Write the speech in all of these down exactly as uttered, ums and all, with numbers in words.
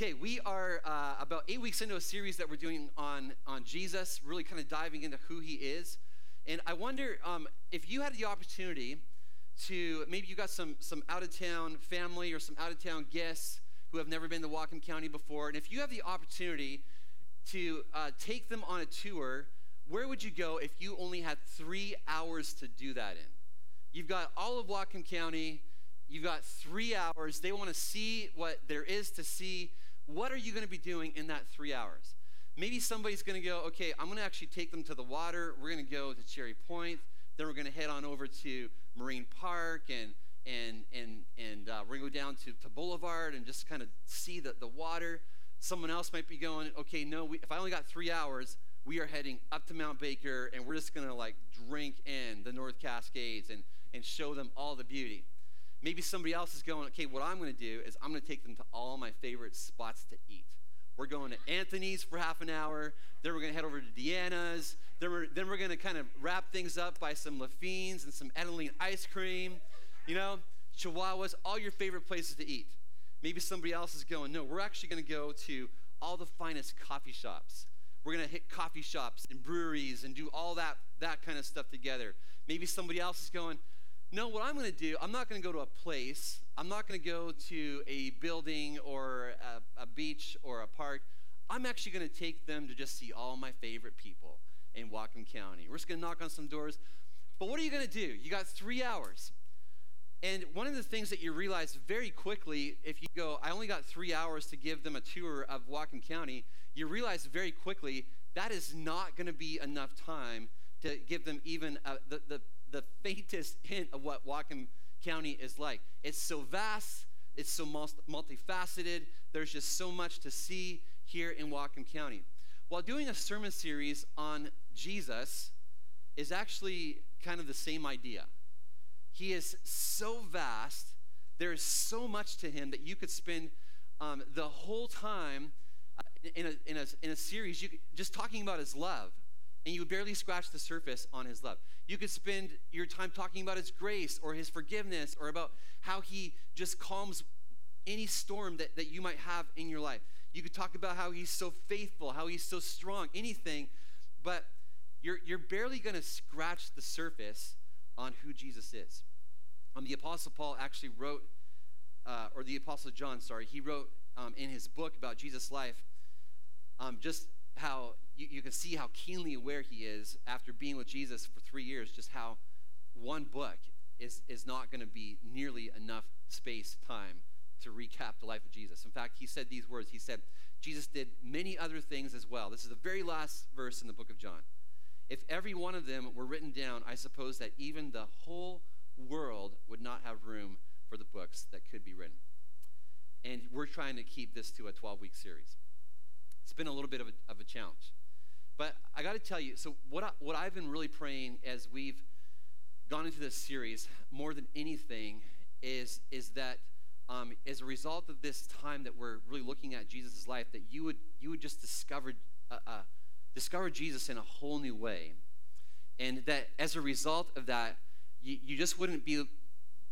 Okay, we are uh, about eight weeks into a series that we're doing on, on Jesus, really kind of diving into who he is. And I wonder um, if you had the opportunity to, maybe you got some, some out-of-town family or some out-of-town guests who have never been to Whatcom County before, and if you have the opportunity to uh, take them on a tour, where would you go if you only had three hours to do that in? You've got all of Whatcom County, you've got three hours, they want to see what there is to see. What are you going to be doing in that three hours? Maybe somebody's going to go, okay, I'm going to actually take them to the water, we're going to go to Cherry Point, then we're going to head on over to Marine Park, and and and and uh, we're going to go down to, to Boulevard and just kind of see the, the water. Someone else might be going, okay, no, we, if I only got three hours, we are heading up to Mount Baker, and we're just going to like drink in the North Cascades and, and show them all the beauty. Maybe somebody else is going, okay, what I'm going to do is I'm going to take them to all my favorite spots to eat. We're going to Anthony's for half an hour. Then we're going to head over to Deanna's. Then we're, then we're going to kind of wrap things up by some Lafines and some Edeline ice cream. You know, Chihuahuas, all your favorite places to eat. Maybe somebody else is going, no, we're actually going to go to all the finest coffee shops. We're going to hit coffee shops and breweries and do all that, that kind of stuff together. Maybe somebody else is going, no, what I'm going to do, I'm not going to go to a place. I'm not going to go to a building or a, a beach or a park. I'm actually going to take them to just see all my favorite people in Whatcom County. We're just going to knock on some doors. But what are you going to do? You got three hours. And one of the things that you realize very quickly, if you go, I only got three hours to give them a tour of Whatcom County, you realize very quickly that is not going to be enough time to give them even a, the, the the faintest hint of what Whatcom County is like. It's so vast, it's so multifaceted, there's just so much to see here in Whatcom County. While doing a sermon series on Jesus is actually kind of the same idea. He is so vast, there is so much to him that you could spend um, the whole time uh, in, a, in, a, in a series you could, just talking about his love, and you would barely scratch the surface on his love. You could spend your time talking about his grace or his forgiveness or about how he just calms any storm that, that you might have in your life. You could talk about how he's so faithful, how he's so strong, anything, but you're you're barely going to scratch the surface on who Jesus is. Um, the Apostle Paul actually wrote, uh, or the Apostle John, sorry, he wrote um, in his book about Jesus' life um, just how You, you can see how keenly aware he is after being with Jesus for three years, just how one book is, is not going to be nearly enough space, time to recap the life of Jesus. In fact, he said these words. He said, Jesus did many other things as well. This is the very last verse in the book of John. If every one of them were written down, I suppose that even the whole world would not have room for the books that could be written. And we're trying to keep this to a twelve-week series. It's been a little bit of a, of a challenge. But I got to tell you, so what, I, what I've been really praying as we've gone into this series, more than anything, is, is that um, as a result of this time that we're really looking at Jesus' life, that you would you would just discover, uh, uh, discover Jesus in a whole new way. And that as a result of that, you, you just wouldn't be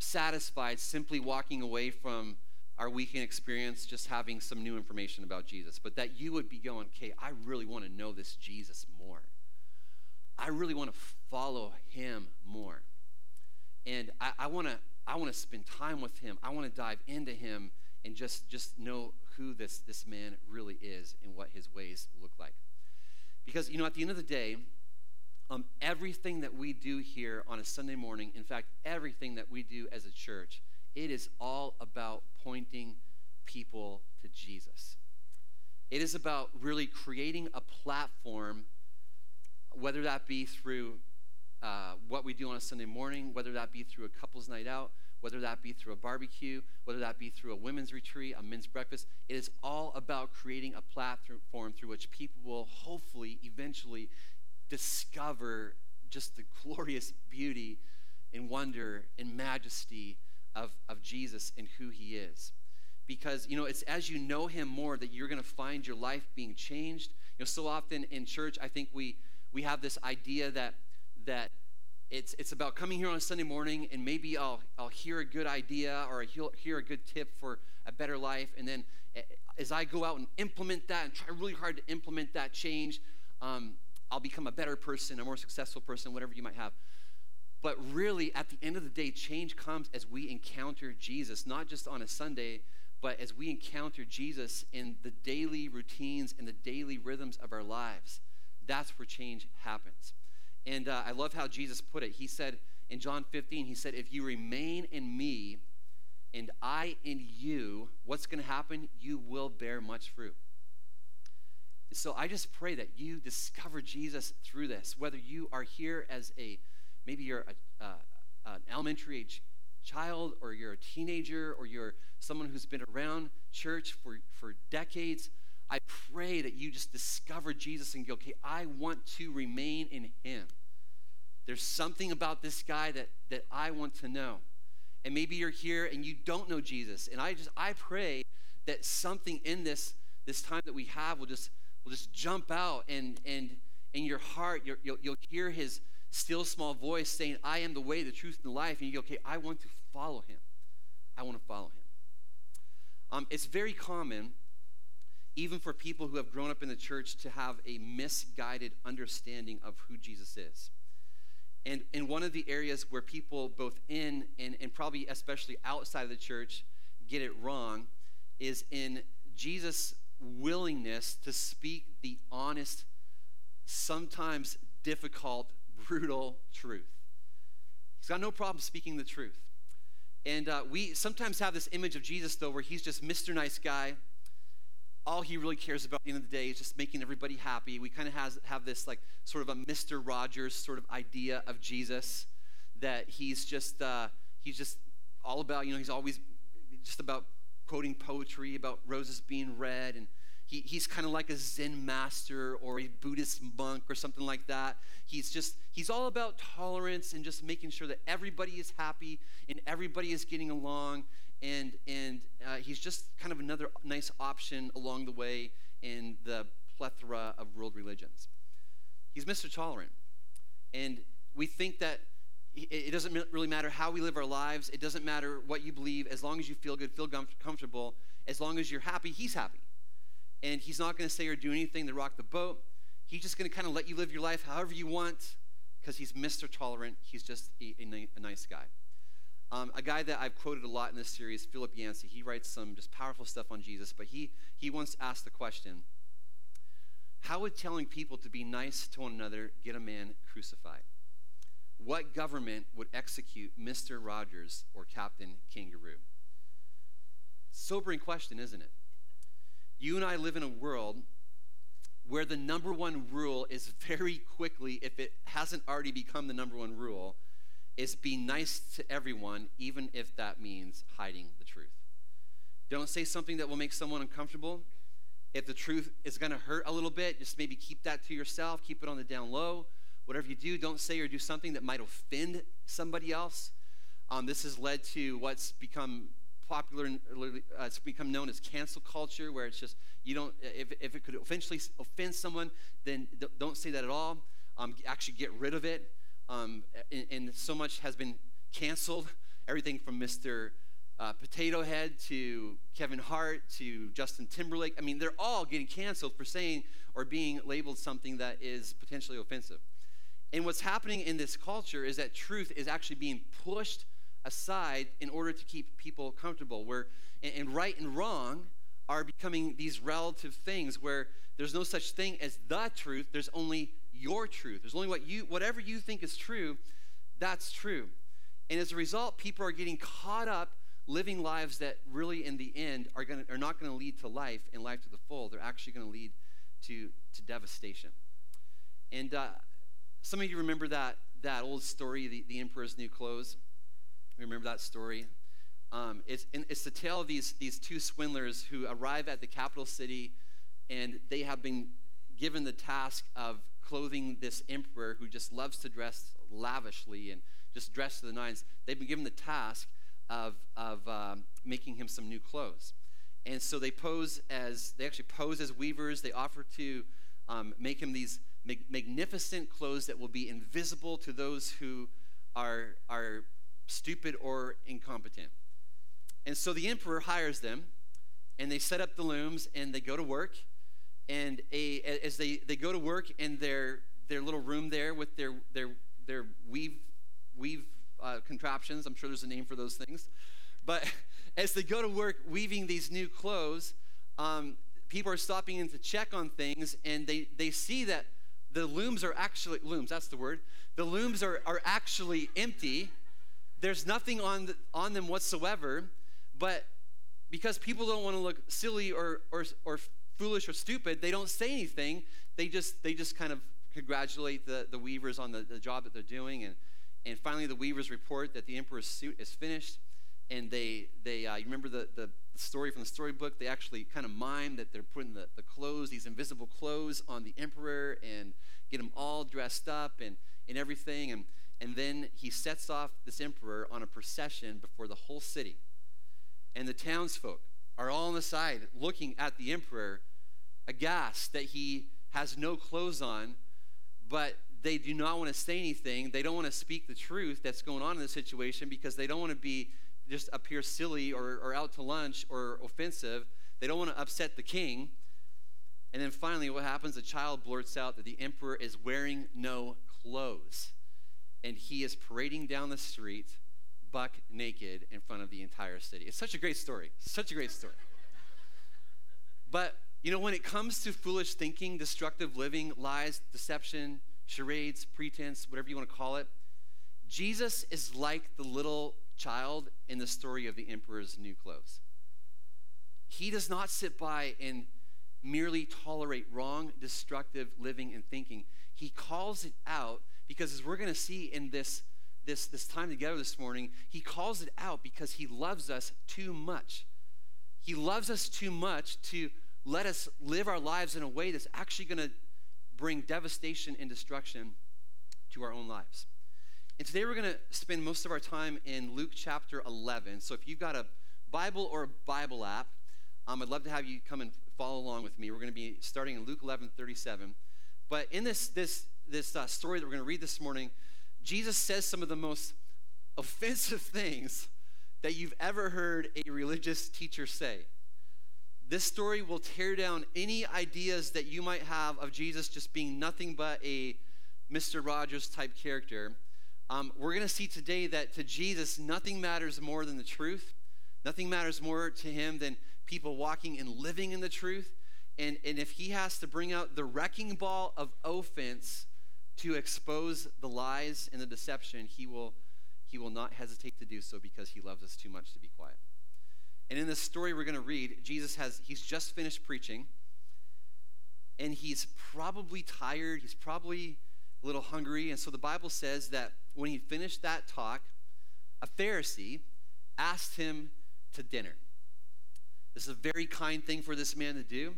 satisfied simply walking away from our weekend experience, just having some new information about Jesus, but that you would be going, okay, I really want to know this Jesus more. I really want to follow him more. And I, I want to I want to spend time with him. I want to dive into him and just, just know who this, this man really is and what his ways look like. Because, you know, at the end of the day, um, everything that we do here on a Sunday morning, in fact, everything that we do as a church, it is all about pointing people to Jesus. It is about really creating a platform, whether that be through uh, what we do on a Sunday morning, whether that be through a couples night out, whether that be through a barbecue, whether that be through a women's retreat, a men's breakfast. It is all about creating a platform through which people will hopefully eventually discover just the glorious beauty and wonder and majesty Of, of Jesus and who he is. Because, you know, it's as you know him more that you're going to find your life being changed. You know, so often in church, I think we we have this idea that that it's it's about coming here on a Sunday morning and maybe I'll I'll hear a good idea or I'll hear a good tip for a better life. And then as I go out and implement that and try really hard to implement that change, um, I'll become a better person, a more successful person, whatever you might have. But really, at the end of the day, change comes as we encounter Jesus, not just on a Sunday, but as we encounter Jesus in the daily routines and the daily rhythms of our lives. That's where change happens. And uh, I love how Jesus put it. He said in John fifteen, he said, if you remain in me and I in you, what's going to happen? You will bear much fruit. So I just pray that you discover Jesus through this, whether you are here as a, maybe you're a, uh, an elementary age child, or you're a teenager, or you're someone who's been around church for, for decades. I pray that you just discover Jesus and go, okay, I want to remain in him. There's something about this guy that, that I want to know. And maybe you're here and you don't know Jesus. And I just I pray that something in this this time that we have will just will just jump out, and and in your heart you're, you'll you'll hear his still small voice saying, I am the way, the truth, and the life. And you go, okay, I want to follow him. I want to follow him. Um, it's very common, even for people who have grown up in the church, to have a misguided understanding of who Jesus is. And in one of the areas where people both in and, and probably especially outside of the church get it wrong is in Jesus' willingness to speak the honest, sometimes difficult, brutal truth. He's got no problem speaking the truth. And uh, we sometimes have this image of Jesus, though, where he's just Mister Nice Guy. All he really cares about at the end of the day is just making everybody happy. We kind of has have this like sort of a Mister Rogers sort of idea of Jesus, that he's just uh, he's just all about, you know, he's always just about quoting poetry about roses being red, and he he's kind of like a Zen master or a Buddhist monk or something like that. He's just he's all about tolerance and just making sure that everybody is happy and everybody is getting along. And and uh, he's just kind of another nice option along the way in the plethora of world religions. He's Mister Tolerant. And we think that it doesn't really matter how we live our lives. It doesn't matter what you believe. As long as you feel good, feel com- comfortable, as long as you're happy, he's happy. And he's not going to say or do anything to rock the boat. He's just going to kind of let you live your life however you want, because he's Mister Tolerant. He's just a, a, a nice guy. Um, a guy that I've quoted a lot in this series, Philip Yancey, he writes some just powerful stuff on Jesus, but he he once asked the question, how would telling people to be nice to one another get a man crucified? What government would execute Mister Rogers or Captain Kangaroo? Sobering question, isn't it? You and I live in a world where the number one rule is very quickly, if it hasn't already become the number one rule, is be nice to everyone, even if that means hiding the truth. Don't say something that will make someone uncomfortable. If the truth is going to hurt a little bit, just maybe keep that to yourself, keep it on the down low. Whatever you do, don't say or do something that might offend somebody else. Um, this has led to what's become popular, uh, it's become known as cancel culture, where it's just, you don't, if, if it could eventually offend someone, then don't say that at all. Um, actually get rid of it. Um, and, and so much has been canceled. Everything from Mister Uh, Potato Head to Kevin Hart to Justin Timberlake. I mean, they're all getting canceled for saying or being labeled something that is potentially offensive. And what's happening in this culture is that truth is actually being pushed aside in order to keep people comfortable. Where and, and right and wrong are becoming these relative things where there's no such thing as the truth. There's only your truth. There's only what you, whatever you think is true, that's true. And as a result, people are getting caught up living lives that really in the end are going are not going to lead to life and life to the full. They're actually going to lead to to devastation. And uh, some of you remember that that old story, the, the Emperor's New Clothes. You remember that story? Um, it's it's the tale of these these two swindlers who arrive at the capital city, and they have been given the task of clothing this emperor who just loves to dress lavishly and just dress to the nines. They've been given the task of of um, making him some new clothes, and so they pose as they actually pose as weavers. They offer to um, make him these mag- magnificent clothes that will be invisible to those who are are stupid or incompetent. And so the emperor hires them, and they set up the looms and they go to work. And a, as they, they go to work in their their little room there with their their their weave weave uh, contraptions, I'm sure there's a name for those things. But as they go to work weaving these new clothes, um, people are stopping in to check on things, and they, they see that the looms are actually looms. That's the word. The looms are, are actually empty. There's nothing on the, on them whatsoever. But because people don't want to look silly or or or foolish or stupid, they don't say anything. They just they just kind of congratulate the, the weavers on the, the job that they're doing, and and finally the weavers report that the emperor's suit is finished. And they they uh, you remember the, the story from the storybook? They actually kind of mime that they're putting the, the clothes, these invisible clothes, on the emperor and get him all dressed up and and everything, and and then he sets off this emperor on a procession before the whole city. And the townsfolk are all on the side looking at the emperor, aghast that he has no clothes on, but they do not want to say anything. They don't want to speak the truth that's going on in this situation because they don't want to be just appear silly or, or out to lunch or offensive. They don't want to upset the king. And then finally what happens? A child blurts out that the emperor is wearing no clothes, and he is parading down the street buck naked in front of the entire city. It's such a great story. Such a great story. But, you know, when it comes to foolish thinking, destructive living, lies, deception, charades, pretense, whatever you want to call it, Jesus is like the little child in the story of the emperor's new clothes. He does not sit by and merely tolerate wrong, destructive living and thinking. He calls it out because, as we're going to see in this, this, this time together this morning, he calls it out because he loves us too much. He loves us too much to let us live our lives in a way that's actually going to bring devastation and destruction to our own lives. And today we're going to spend most of our time in Luke chapter eleven. So if you've got a Bible or a Bible app, um, I'd love to have you come and follow along with me. We're going to be starting in Luke eleven thirty-seven. But in this this this uh, story that we're going to read this morning, Jesus says some of the most offensive things that you've ever heard a religious teacher say. This story will tear down any ideas that you might have of Jesus just being nothing but a Mister Rogers type character. Um, we're going to see today that to Jesus, nothing matters more than the truth. Nothing matters more to him than people walking and living in the truth. And, and if he has to bring out the wrecking ball of offense to expose the lies and the deception, he will, he will not hesitate to do so because he loves us too much to be quiet. And in this story we're going to read, Jesus has, he's just finished preaching, and he's probably tired. He's probably a little hungry. And so the Bible says that when he finished that talk, a Pharisee asked him to dinner. This is a very kind thing for this man to do.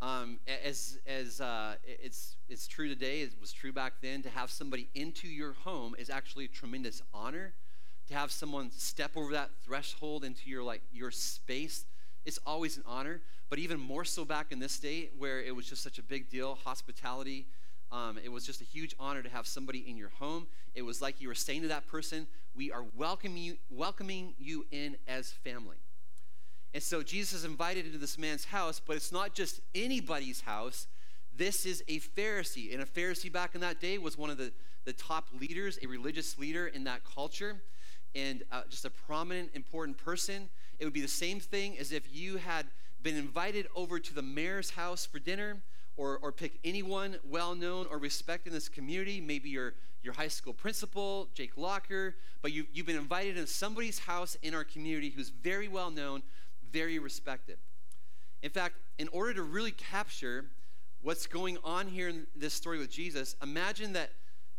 Um, as as uh, it's it's true today, it was true back then, to have somebody into your home is actually a tremendous honor. To have someone step over that threshold into your like your space, it's always an honor. But even more so back in this day, where it was just such a big deal, hospitality. Um, it was just a huge honor to have somebody in your home. It was like you were saying to that person, we are welcoming you, welcoming you in as family. And so Jesus is invited into this man's house, but it's not just anybody's house. This is a Pharisee. And a Pharisee back in that day was one of the, the top leaders, a religious leader in that culture, and uh, just a prominent, important person. It would be the same thing as if you had been invited over to the mayor's house for dinner, Or, or pick anyone well-known or respected in this community, maybe your, your high school principal, Jake Locker, but you, you've been invited into somebody's house in our community who's very well-known, very respected. In fact, in order to really capture what's going on here in this story with Jesus, imagine that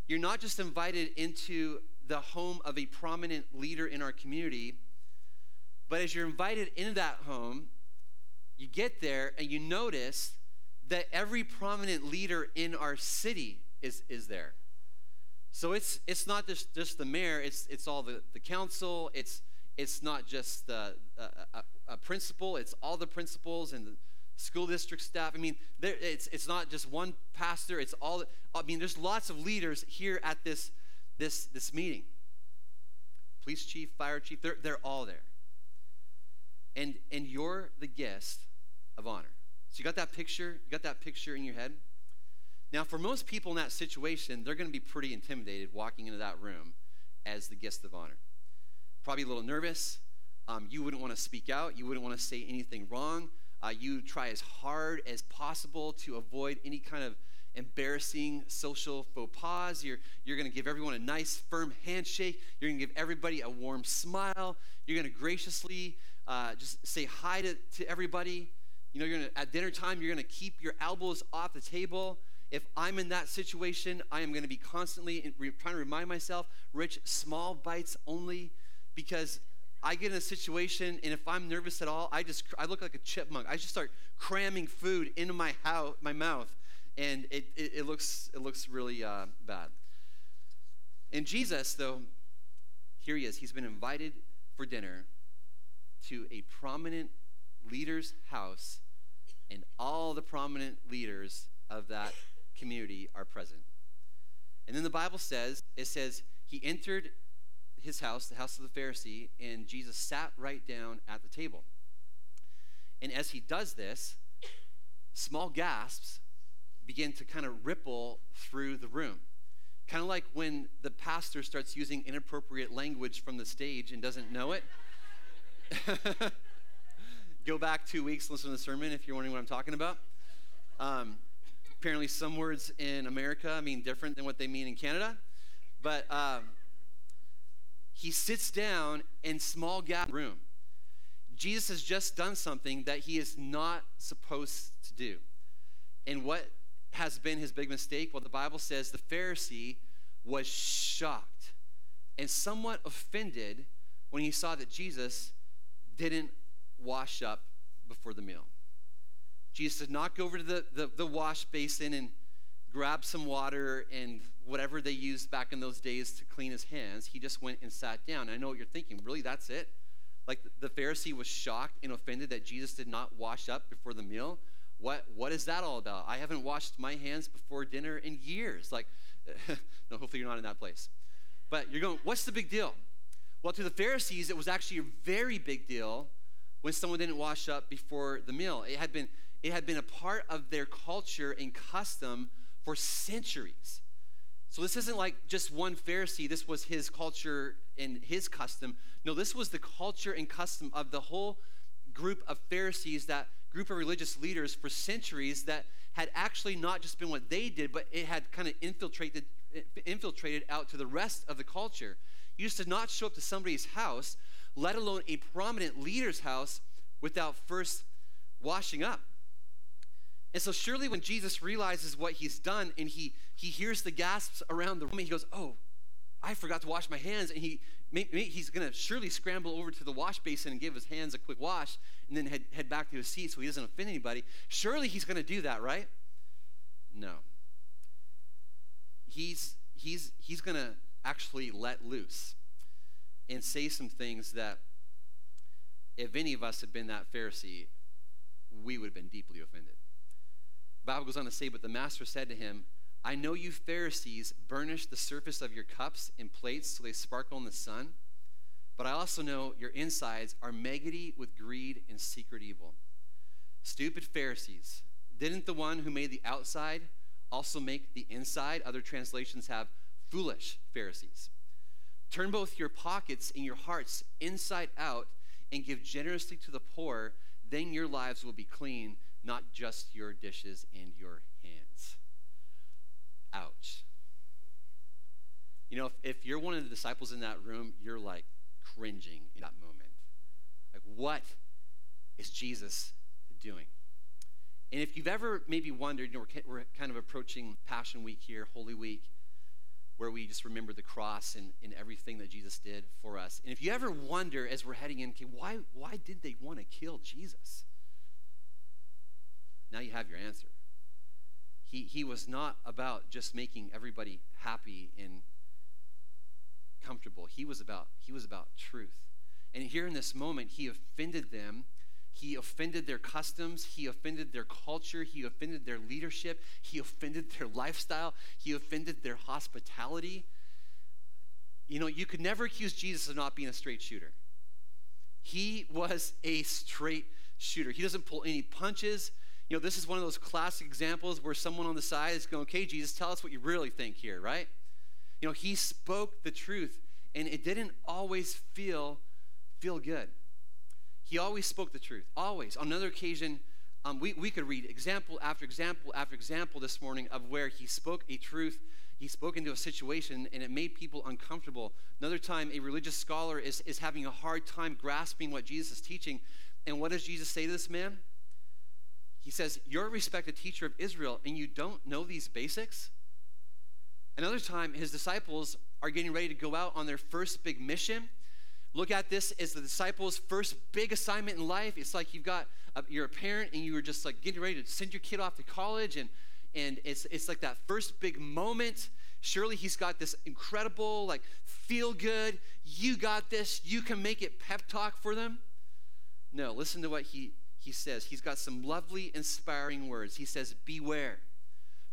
you're not just invited into the home of a prominent leader in our community, but as you're invited into that home, you get there and you notice that every prominent leader in our city is, is there. So it's it's not just, just the mayor, it's it's all the, the council, it's it's not just the, a, a, a principal, it's all the principals and the school district staff. I mean, there, it's it's not just one pastor, it's all, I mean, there's lots of leaders here at this this this meeting. Police chief, fire chief, they're they're all there. and and you're the guest of honor. So you got that picture? You got that picture in your head? Now, for most people in that situation, they're going to be pretty intimidated walking into that room as the guest of honor. Probably a little nervous. Um, you wouldn't want to speak out. You wouldn't want to say anything wrong. Uh, you try as hard as possible to avoid any kind of embarrassing social faux pas. You're, you're going to give everyone a nice, firm handshake. You're going to give everybody a warm smile. You're going to graciously uh, just say hi to, to everybody. You know, you're gonna, at dinner time, you're going to keep your elbows off the table. If I'm in that situation, I am going to be constantly re- trying to remind myself, Rich, small bites only, because I get in a situation, and if I'm nervous at all, I just I look like a chipmunk. I just start cramming food into my house, my mouth, and it, it, it looks it looks really uh, bad. And Jesus, though, here he is. He's been invited for dinner to a prominent leader's house, and all the prominent leaders of that community are present. And then the Bible says, it says, he entered his house, the house of the Pharisee, and Jesus sat right down at the table. And as he does this, small gasps begin to kind of ripple through the room. Kind of like when the pastor starts using inappropriate language from the stage and doesn't know it. Go back two weeks, listen to the sermon if you're wondering what I'm talking about. Um, apparently some words in America mean different than what they mean in Canada. But um, he sits down in small gap room. Jesus has just done something that he is not supposed to do. And what has been his big mistake? Well, the Bible says the Pharisee was shocked and somewhat offended when he saw that Jesus didn't wash up before the meal. Jesus did not go over to the, the, the wash basin and grab some water and whatever they used back in those days to clean his hands. He just went and sat down. And I know what you're thinking. Really, that's it? Like, the Pharisee was shocked and offended that Jesus did not wash up before the meal? What What is that all about? I haven't washed my hands before dinner in years. Like, no, hopefully you're not in that place. But you're going, what's the big deal? Well, to the Pharisees, it was actually a very big deal when someone didn't wash up before the meal. It had been It had been a part of their culture and custom for centuries. So this isn't like just one Pharisee. This was his culture and his custom. No, this was the culture and custom of the whole group of Pharisees, that group of religious leaders for centuries, that had actually not just been what they did, but it had kind of infiltrated infiltrated out to the rest of the culture. You used to not show up to somebody's house, let alone a prominent leader's house, without first washing up. And so surely when Jesus realizes what he's done and he he hears the gasps around the room, he goes, oh, I forgot to wash my hands. And he may, may, he's going to surely scramble over to the wash basin and give his hands a quick wash and then head, head back to his seat so he doesn't offend anybody. Surely he's going to do that, right? No. He's, he's, he's going to actually let loose and say some things that if any of us had been that Pharisee, we would have been deeply offended. The Bible goes on to say, but the master said to him, I know you Pharisees burnish the surface of your cups and plates so they sparkle in the sun, but I also know your insides are maggoty with greed and secret evil. Stupid Pharisees, didn't the one who made the outside also make the inside? Other translations have foolish Pharisees. Turn both your pockets and your hearts inside out and give generously to the poor, then your lives will be clean, not just your dishes and your hands. Ouch. You know, if, if you're one of the disciples in that room, you're like cringing in that moment. Like, what is Jesus doing? And if you've ever maybe wondered, you know, we're, we're kind of approaching Passion Week here, Holy Week, where we just remember the cross and, and everything that Jesus did for us. And if you ever wonder as we're heading in, okay, why, why did they want to kill Jesus? Now you have your answer. He he was not about just making everybody happy and comfortable. He was about he was about truth. And here in this moment, he offended them. He offended their customs. He offended their culture. He offended their leadership. He offended their lifestyle. He offended their hospitality. You know, you could never accuse Jesus of not being a straight shooter. He was a straight shooter. He doesn't pull any punches. You know, this is one of those classic examples where someone on the side is going, okay, Jesus, tell us what you really think here, right? You know, he spoke the truth, and it didn't always feel feel good. He always spoke the truth, always. On another occasion, um, we, we could read example after example after example this morning of where he spoke a truth. He spoke into a situation, and it made people uncomfortable. Another time, a religious scholar is, is having a hard time grasping what Jesus is teaching. And what does Jesus say to this man? He says, you're a respected teacher of Israel, and you don't know these basics? Another time, his disciples are getting ready to go out on their first big mission. Look at this as the disciples' first big assignment in life. It's like you've got, a, you're a parent, and you were just like getting ready to send your kid off to college, and And it's it's like that first big moment. Surely he's got this incredible, like, feel good. You got this. You can make it pep talk for them. No, listen to what he, he says. He's got some lovely, inspiring words. He says, beware,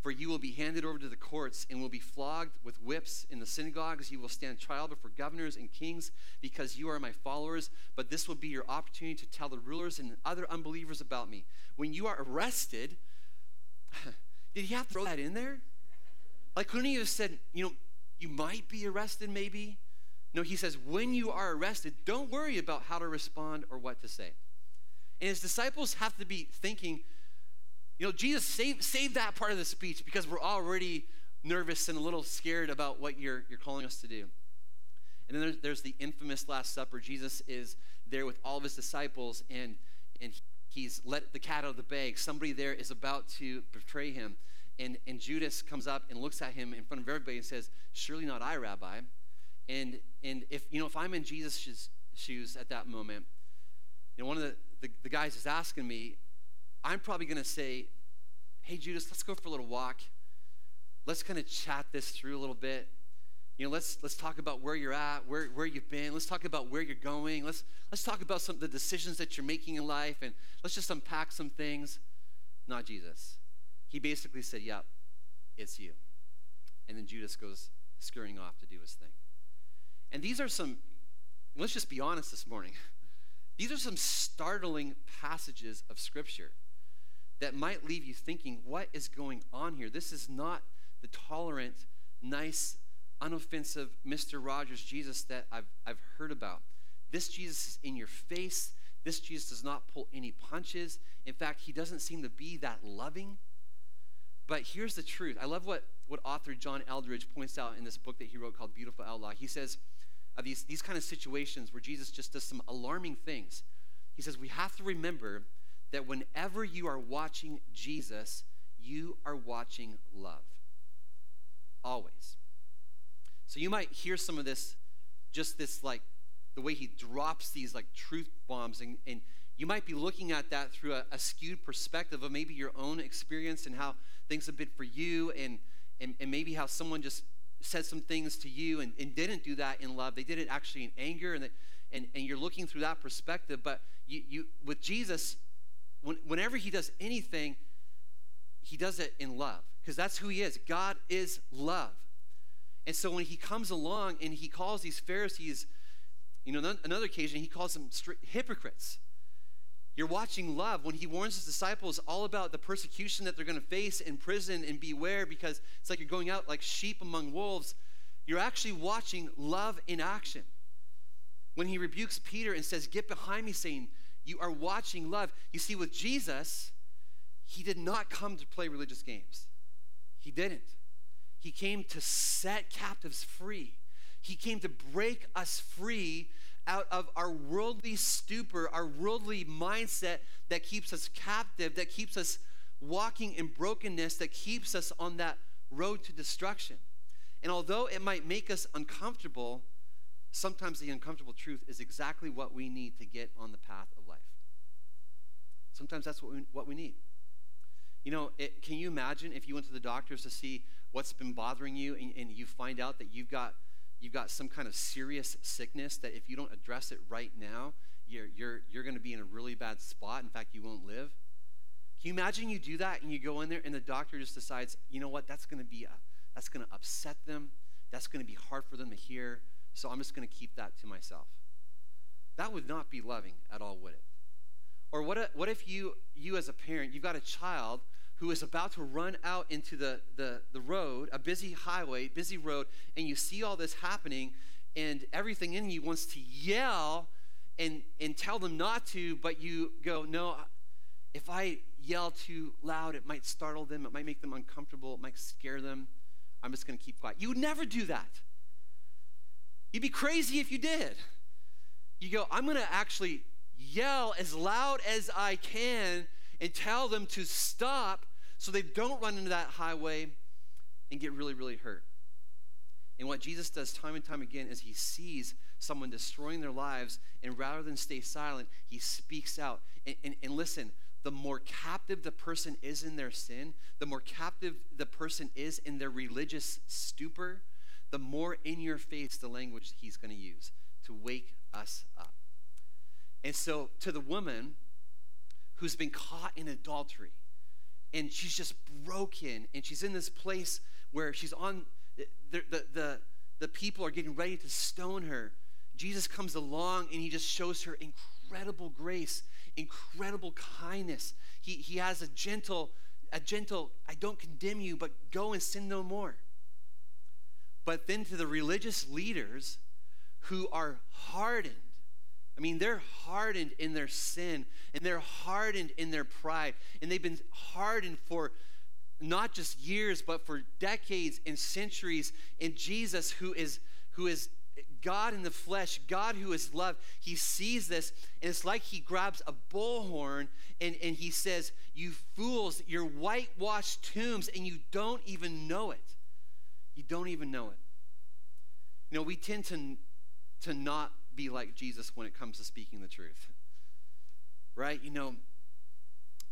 for you will be handed over to the courts and will be flogged with whips in the synagogues. You will stand trial before governors and kings because you are my followers. But this will be your opportunity to tell the rulers and other unbelievers about me. When you are arrested... Did he have to throw that in there? Like, couldn't he have said, you know, you might be arrested maybe? No, he says, when you are arrested, don't worry about how to respond or what to say. And his disciples have to be thinking, you know, Jesus, save, save that part of the speech because we're already nervous and a little scared about what you're, you're calling us to do. And then there's, there's the infamous Last Supper. Jesus is there with all of his disciples, and and he He's let the cat out of the bag. Somebody there is about to betray him. And, and Judas comes up and looks at him in front of everybody and says, surely not I, Rabbi. And and if you know if I'm in Jesus' shoes at that moment, you know, one of the, the, the guys is asking me, I'm probably going to say, hey, Judas, let's go for a little walk. Let's kind of chat this through a little bit. You know, let's let's talk about where you're at, where where you've been. Let's talk about where you're going. Let's let's talk about some of the decisions that you're making in life, and let's just unpack some things. Not Jesus. He basically said, "Yep, it's you." And then Judas goes scurrying off to do his thing. And these are some. Let's just be honest this morning. These are some startling passages of Scripture that might leave you thinking, "What is going on here? This is not the tolerant, nice." Unoffensive Mister Rogers Jesus that I've I've heard about. This Jesus is in your face. This Jesus does not pull any punches. In fact, he doesn't seem to be that loving. But here's the truth. I love what, what author John Eldredge points out in this book that he wrote called Beautiful Outlaw. He says of these, these kind of situations where Jesus just does some alarming things. He says we have to remember that whenever you are watching Jesus, you are watching love. Always. So you might hear some of this, just this like, the way he drops these like truth bombs, and, and you might be looking at that through a, a skewed perspective of maybe your own experience and how things have been for you, and and, and maybe how someone just said some things to you and, and didn't do that in love. They did it actually in anger, and they, and, and you're looking through that perspective. But you, you with Jesus, when, whenever he does anything, he does it in love because that's who he is. God is love. And so when he comes along and he calls these Pharisees, you know, on another occasion, he calls them hypocrites. You're watching love when he warns his disciples all about the persecution that they're going to face in prison, and beware because it's like you're going out like sheep among wolves. You're actually watching love in action. When he rebukes Peter and says, get behind me, Satan, you are watching love. You see, with Jesus, he did not come to play religious games. He didn't. He came to set captives free. He came to break us free out of our worldly stupor, our worldly mindset that keeps us captive, that keeps us walking in brokenness, that keeps us on that road to destruction. And although it might make us uncomfortable, sometimes the uncomfortable truth is exactly what we need to get on the path of life. Sometimes that's what we, what we need. You know, it, can you imagine if you went to the doctors to see what's been bothering you, and, and you find out that you've got you've got some kind of serious sickness that if you don't address it right now, you're you're you're going to be in a really bad spot. In fact, you won't live. Can you imagine you do that and you go in there and the doctor just decides, you know what, that's going to be a, that's going to upset them. That's going to be hard for them to hear. So I'm just going to keep that to myself. That would not be loving at all, would it? Or what, what if you, you as a parent, you've got a child who is about to run out into the, the, the road, a busy highway, busy road, and you see all this happening, and everything in you wants to yell and, and tell them not to, but you go, no, if I yell too loud, it might startle them, it might make them uncomfortable, it might scare them. I'm just going to keep quiet. You would never do that. You'd be crazy if you did. You go, I'm going to actually yell as loud as I can and tell them to stop so they don't run into that highway and get really, really hurt. And what Jesus does time and time again is he sees someone destroying their lives, and rather than stay silent, he speaks out. And, and, and listen, the more captive the person is in their sin, the more captive the person is in their religious stupor, the more in your face the language he's going to use to wake us up. And so to the woman who's been caught in adultery, and she's just broken, and she's in this place where she's on, the, the, the, the people are getting ready to stone her. Jesus comes along, and he just shows her incredible grace, incredible kindness. He he has a gentle, a gentle, I don't condemn you, but go and sin no more. But then to the religious leaders who are hardened, I mean, they're hardened in their sin, and they're hardened in their pride, and they've been hardened for not just years, but for decades and centuries. And Jesus, who is who is God in the flesh, God who is love, he sees this, and it's like he grabs a bullhorn, and, and he says, you fools, you're whitewashed tombs, and you don't even know it. You don't even know it. You know, we tend to, to not be like Jesus when it comes to speaking the truth, right? You know,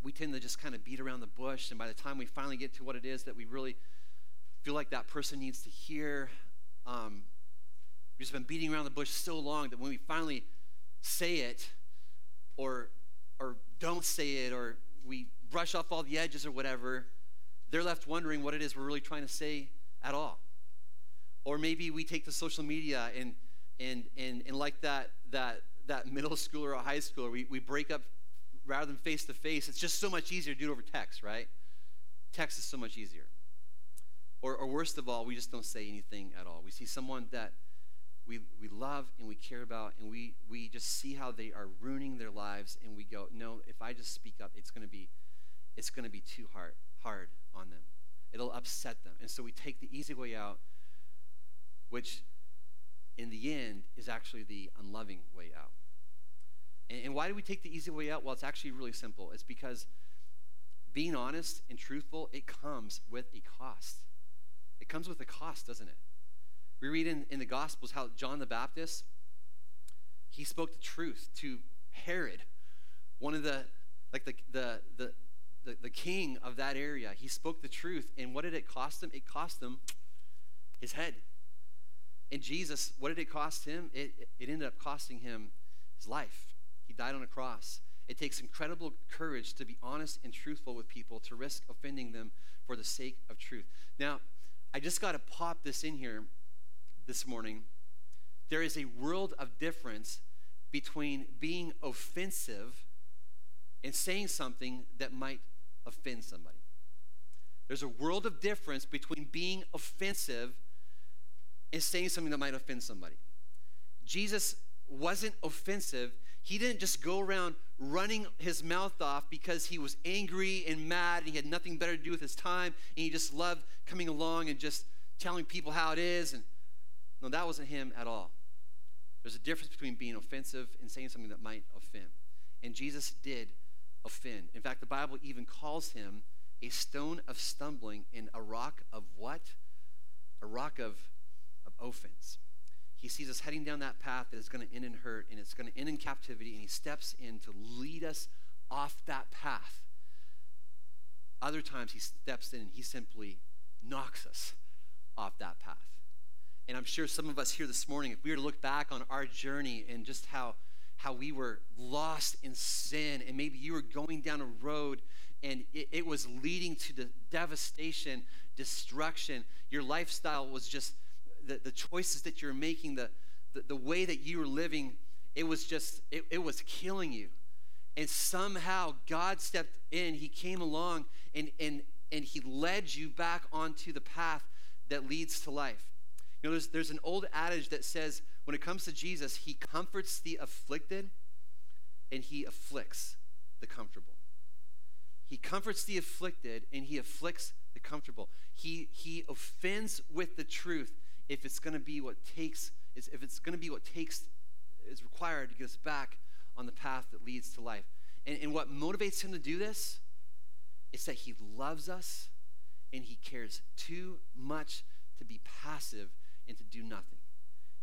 we tend to just kind of beat around the bush, and by the time we finally get to what it is that we really feel like that person needs to hear, um, we've just been beating around the bush so long that when we finally say it, or or don't say it, or we brush off all the edges or whatever, they're left wondering what it is we're really trying to say at all. Or maybe we take to social media and and and and like that that that middle schooler or high schooler, we, we break up rather than face to face. It's just so much easier to do it over text, right? Text is so much easier. Or or worst of all, we just don't say anything at all. We see someone that We, we love and we care about, and we, we just see how they are ruining their lives, and we go, no, if I just speak up, it's going to be it's going to be too hard hard on them. It'll upset them. And so we take the easy way out, which in the end is actually the unloving way out. And, and why do we take the easy way out? Well, it's actually really simple. It's because being honest and truthful, it comes with a cost. It comes with a cost, doesn't it? We read in, in the Gospels how John the Baptist, he spoke the truth to Herod, one of the, like the, the the the the king of that area. He spoke the truth, and what did it cost him? It cost him his head. And Jesus, what did it cost him? It it ended up costing him his life. He died on a cross. It takes incredible courage to be honest and truthful with people, to risk offending them for the sake of truth. Now, I just got to pop this in here. This morning, there is a world of difference between being offensive and saying something that might offend somebody. There's a world of difference between being offensive and saying something that might offend somebody. Jesus wasn't offensive. He didn't just go around running his mouth off because he was angry and mad and he had nothing better to do with his time, and he just loved coming along and just telling people how it is. And no, that wasn't him at all. There's a difference between being offensive and saying something that might offend. And Jesus did offend. In fact, the Bible even calls him a stone of stumbling and a rock of what? A rock of, of offense. He sees us heading down that path that is going to end in hurt, and it's going to end in captivity, and he steps in to lead us off that path. Other times he steps in and he simply knocks us off that path. And I'm sure some of us here this morning, if we were to look back on our journey and just how how we were lost in sin, and maybe you were going down a road and it, it was leading to the devastation, destruction. Your lifestyle was just, the, the choices that you were making, the, the, the way that you were living, It was just, it, it was killing you. And somehow God stepped in. He came along and and and he led you back onto the path that leads to life. You know, there's there's an old adage that says when it comes to Jesus, he comforts the afflicted and he afflicts the comfortable. He comforts the afflicted and he afflicts the comfortable. He he offends with the truth if it's going to be what takes if it's going to be what takes is required to get us back on the path that leads to life. And, and what motivates him to do this is that he loves us and he cares too much to be passive and to do nothing.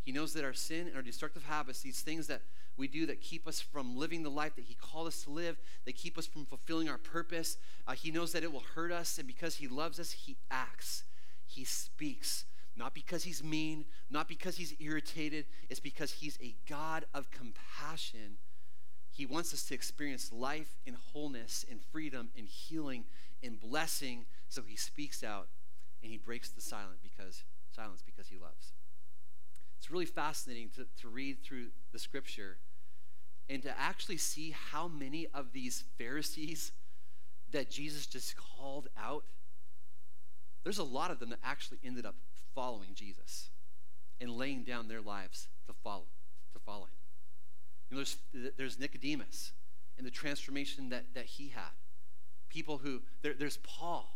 He knows that our sin and our destructive habits, these things that we do that keep us from living the life that he called us to live, that keep us from fulfilling our purpose, uh, he knows that it will hurt us, and because he loves us, he acts, he speaks. Not because he's mean, not because he's irritated, it's because he's a God of compassion. He wants us to experience life and wholeness and freedom and healing and blessing. So he speaks out and he breaks the silence because silence because he loves. It's really fascinating to, to read through the scripture and to actually see how many of these Pharisees that Jesus just called out. There's a lot of them that actually ended up following Jesus and laying down their lives to follow to follow him. You know, there's, there's Nicodemus and the transformation that, that he had. People who, there, there's Paul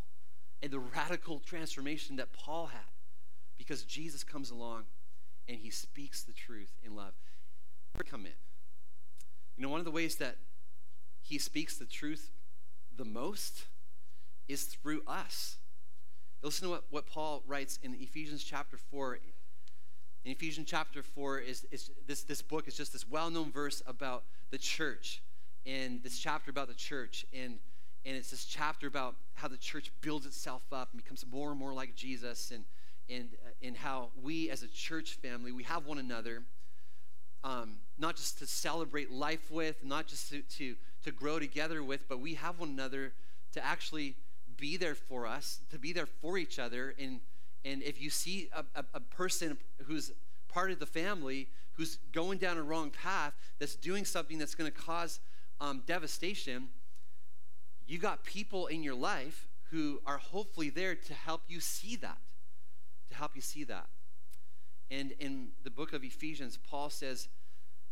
and the radical transformation that Paul had because Jesus comes along and he speaks the truth in love. Come in. You know, one of the ways that he speaks the truth the most is through us. Listen to what, what Paul writes in Ephesians chapter four. In Ephesians chapter four, is, is this, this book is just this well-known verse about the church, and this chapter about the church, and and it's this chapter about how the church builds itself up and becomes more and more like Jesus, and and and how we as a church family, we have one another, um, not just to celebrate life with, not just to, to to grow together with, but we have one another to actually be there for us, to be there for each other. And And if you see a, a, a person who's part of the family, who's going down a wrong path, that's doing something that's going to cause um, devastation, you got people in your life who are hopefully there to help you see that, to help you see that. And in the book of Ephesians, Paul says,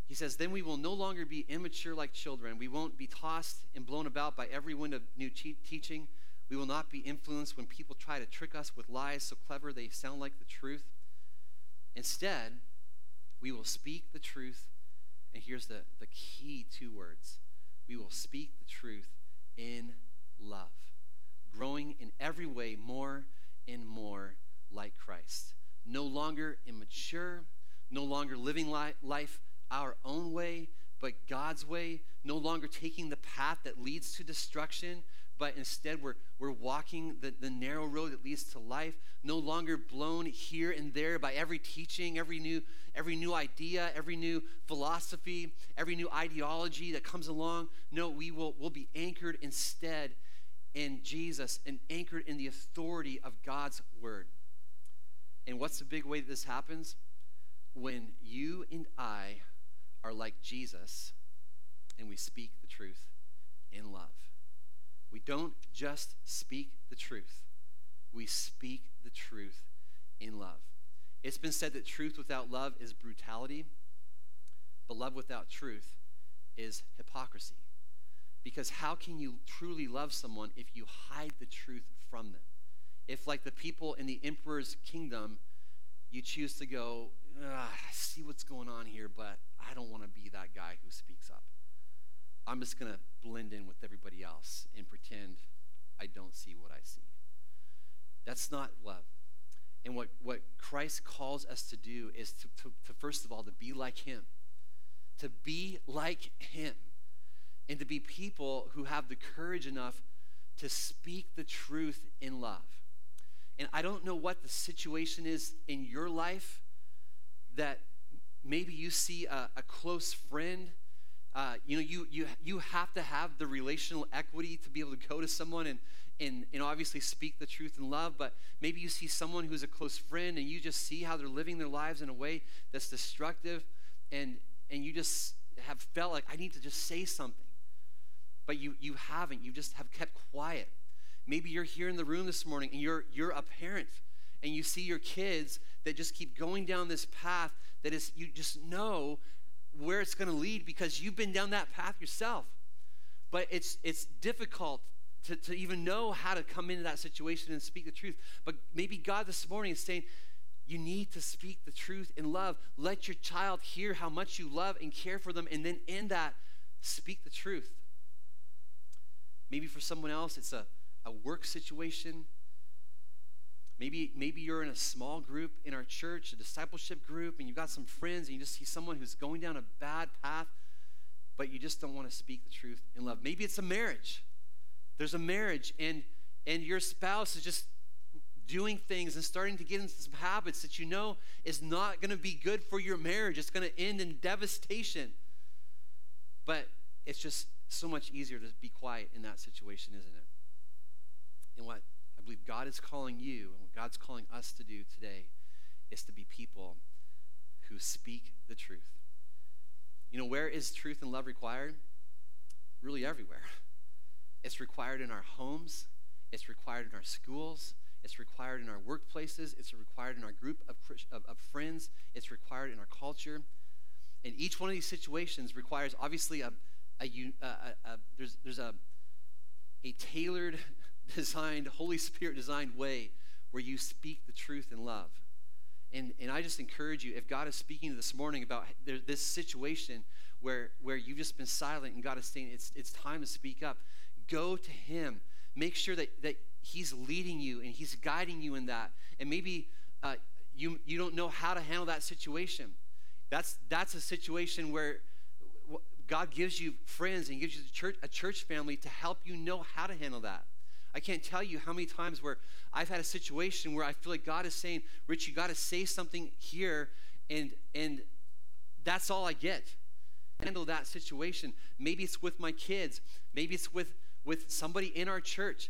he says, then we will no longer be immature like children. We won't be tossed and blown about by every wind of new te- teaching. We will not be influenced when people try to trick us with lies so clever they sound like the truth. Instead, we will speak the truth, and here's the, the key two words. We will speak the truth in love, growing in every way more and more like Christ. No longer immature, no longer living li- life our own way, but God's way, no longer taking the path that leads to destruction, but instead we're we're walking the, the narrow road that leads to life, no longer blown here and there by every teaching, every new every new idea, every new philosophy, every new ideology that comes along. No, we will we'll be anchored instead in Jesus and anchored in the authority of God's word. And what's the big way that this happens? When you and I are like Jesus and we speak the truth in love. We don't just speak the truth. We speak the truth in love. It's been said that truth without love is brutality, but love without truth is hypocrisy. Because how can you truly love someone if you hide the truth from them? If, like the people in the emperor's kingdom, you choose to go, I see what's going on here, but I don't want to be that guy who speaks up. I'm just going to blend in with everybody else and pretend I don't see what I see. That's not love. And what, what Christ calls us to do is to, to, to, first of all, to be like him. To be like him. And to be people who have the courage enough to speak the truth in love. And I don't know what the situation is in your life that maybe you see a, a close friend. Uh, you know, you you you have to have the relational equity to be able to go to someone and, and and obviously speak the truth in love, but maybe you see someone who's a close friend and you just see how they're living their lives in a way that's destructive, and and you just have felt like, I need to just say something, but you you haven't. You just have kept quiet. Maybe you're here in the room this morning, and you're you're a parent, and you see your kids that just keep going down this path that is, you just know where it's going to lead because you've been down that path yourself. But it's it's difficult to, to even know how to come into that situation and speak the truth. But maybe God this morning is saying, you need to speak the truth in love. Let your child hear how much you love and care for them, and then in that, speak the truth. Maybe for someone else, it's a, a work situation. Maybe, maybe you're in a small group in our church, a discipleship group, and you've got some friends, and you just see someone who's going down a bad path, but you just don't want to speak the truth in love. Maybe it's a marriage. There's a marriage, and and your spouse is just doing things and starting to get into some habits that you know is not going to be good for your marriage. It's going to end in devastation. But it's just so much easier to be quiet in that situation, isn't it? And what I believe God is calling you and what God's calling us to do today is to be people who speak the truth. You know, where is truth and love required? Really everywhere. It's required in our homes. It's required in our schools. It's required in our workplaces. It's required in our group of, of, of friends. It's required in our culture. And each one of these situations requires obviously a, a, a, a, a there's there's a a tailored designed, Holy Spirit designed way where you speak the truth in love. And and I just encourage you, if God is speaking this morning about this situation where where you've just been silent and God is saying it's it's time to speak up, go to him. Make sure that, that he's leading you and he's guiding you in that. And maybe uh, you you don't know how to handle that situation. That's that's a situation where God gives you friends and gives you the church, a church family to help you know how to handle that. I can't tell you how many times where I've had a situation where I feel like God is saying, Rich, you got to say something here, and and that's all I get. Handle that situation. Maybe it's with my kids. Maybe it's with, with somebody in our church.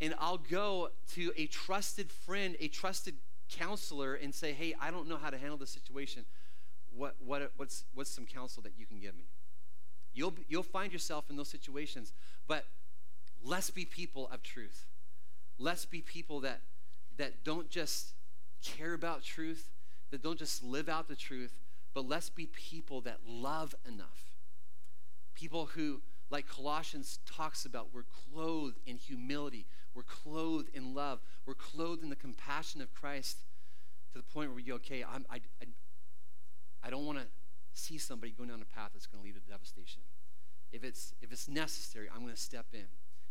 And I'll go to a trusted friend, a trusted counselor, and say, hey, I don't know how to handle this situation. What what what's what's some counsel that you can give me? You'll you'll find yourself in those situations, but let's be people of truth. Let's be people that that don't just care about truth, that don't just live out the truth, but let's be people that love enough. People who, like Colossians talks about, we're clothed in humility, we're clothed in love, we're clothed in the compassion of Christ to the point where we go, okay, I'm, I, I, I don't want to see somebody going down a path that's going to lead to devastation. If it's if it's necessary, I'm going to step in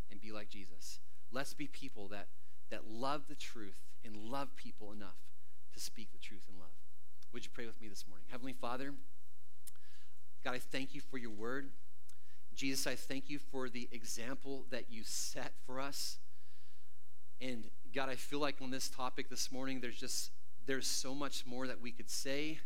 and be like Jesus. Let's be people that that love the truth and love people enough to speak the truth in love. Would you pray with me this morning? Heavenly Father, God, I thank you for your word. Jesus, I thank you for the example that you set for us. And God, I feel like on this topic this morning, there's just there's so much more that we could say.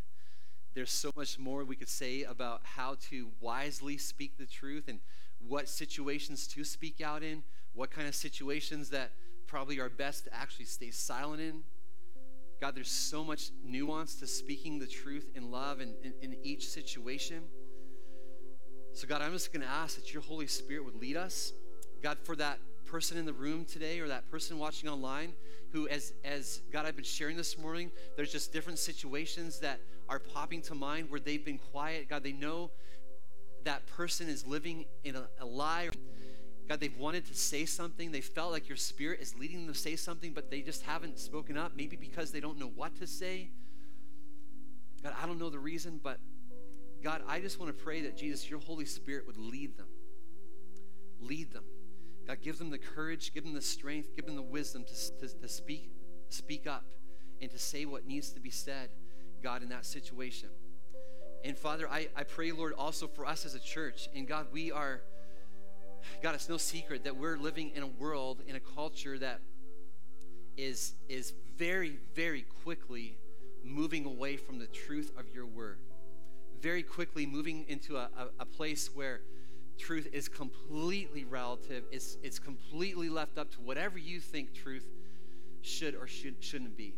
There's so much more we could say about how to wisely speak the truth and what situations to speak out in, what kind of situations that probably are best to actually stay silent in. God, there's so much nuance to speaking the truth in love in, in, in each situation. So God, I'm just going to ask that your Holy Spirit would lead us. God, for that person in the room today or that person watching online who, as, as God, I've been sharing this morning, there's just different situations that are popping to mind where they've been quiet. God, they know that person is living in a, a lie. God, they've wanted to say something. They felt like your Spirit is leading them to say something, but they just haven't spoken up, maybe because they don't know what to say. God, I don't know the reason, but God, I just want to pray that, Jesus, your Holy Spirit would lead them. Lead them. God, give them the courage, give them the strength, give them the wisdom to, to, to speak, speak up and to say what needs to be said, God, in that situation. And Father, I, I pray, Lord, also for us as a church. And God, we are, God, it's no secret that we're living in a world, in a culture that is, is very, very quickly moving away from the truth of your word. Very quickly moving into a, a, a place where truth is completely relative. It's, it's completely left up to whatever you think truth should or should, shouldn't be.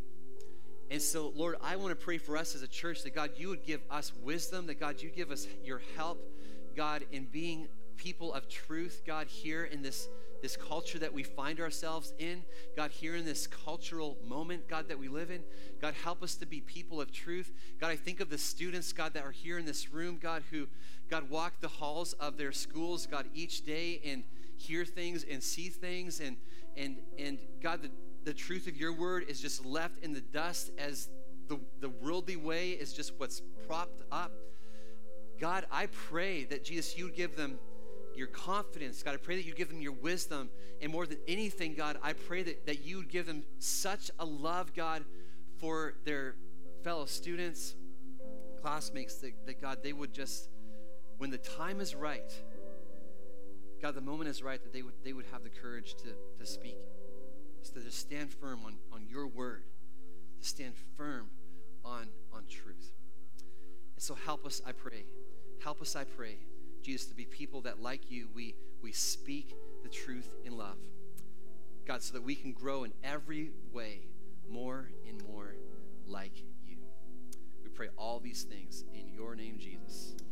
And so, Lord, I want to pray for us as a church that, God, you would give us wisdom, that, God, you give us your help, God, in being people of truth, God, here in this this culture that we find ourselves in, God, here in this cultural moment, God, that we live in. God, help us to be people of truth. God, I think of the students, God, that are here in this room, God, who, God, walk the halls of their schools, God, each day and hear things and see things, and, and, and God, the, the truth of your word is just left in the dust as the, the worldly way is just what's propped up. God, I pray that, Jesus, you give them your confidence. God, I pray that you give them your wisdom. And more than anything, God, I pray that, that you would give them such a love, God, for their fellow students, classmates, that, that, God, they would just, when the time is right, God, the moment is right, that they would they would have the courage to, to speak, so to just stand firm on, on your word, to stand firm on, on truth. And so help us, I pray. Help us, I pray. Jesus, to be people that, like you, we we speak the truth in love, God, so that we can grow in every way more and more like you. We pray all these things in your name, Jesus.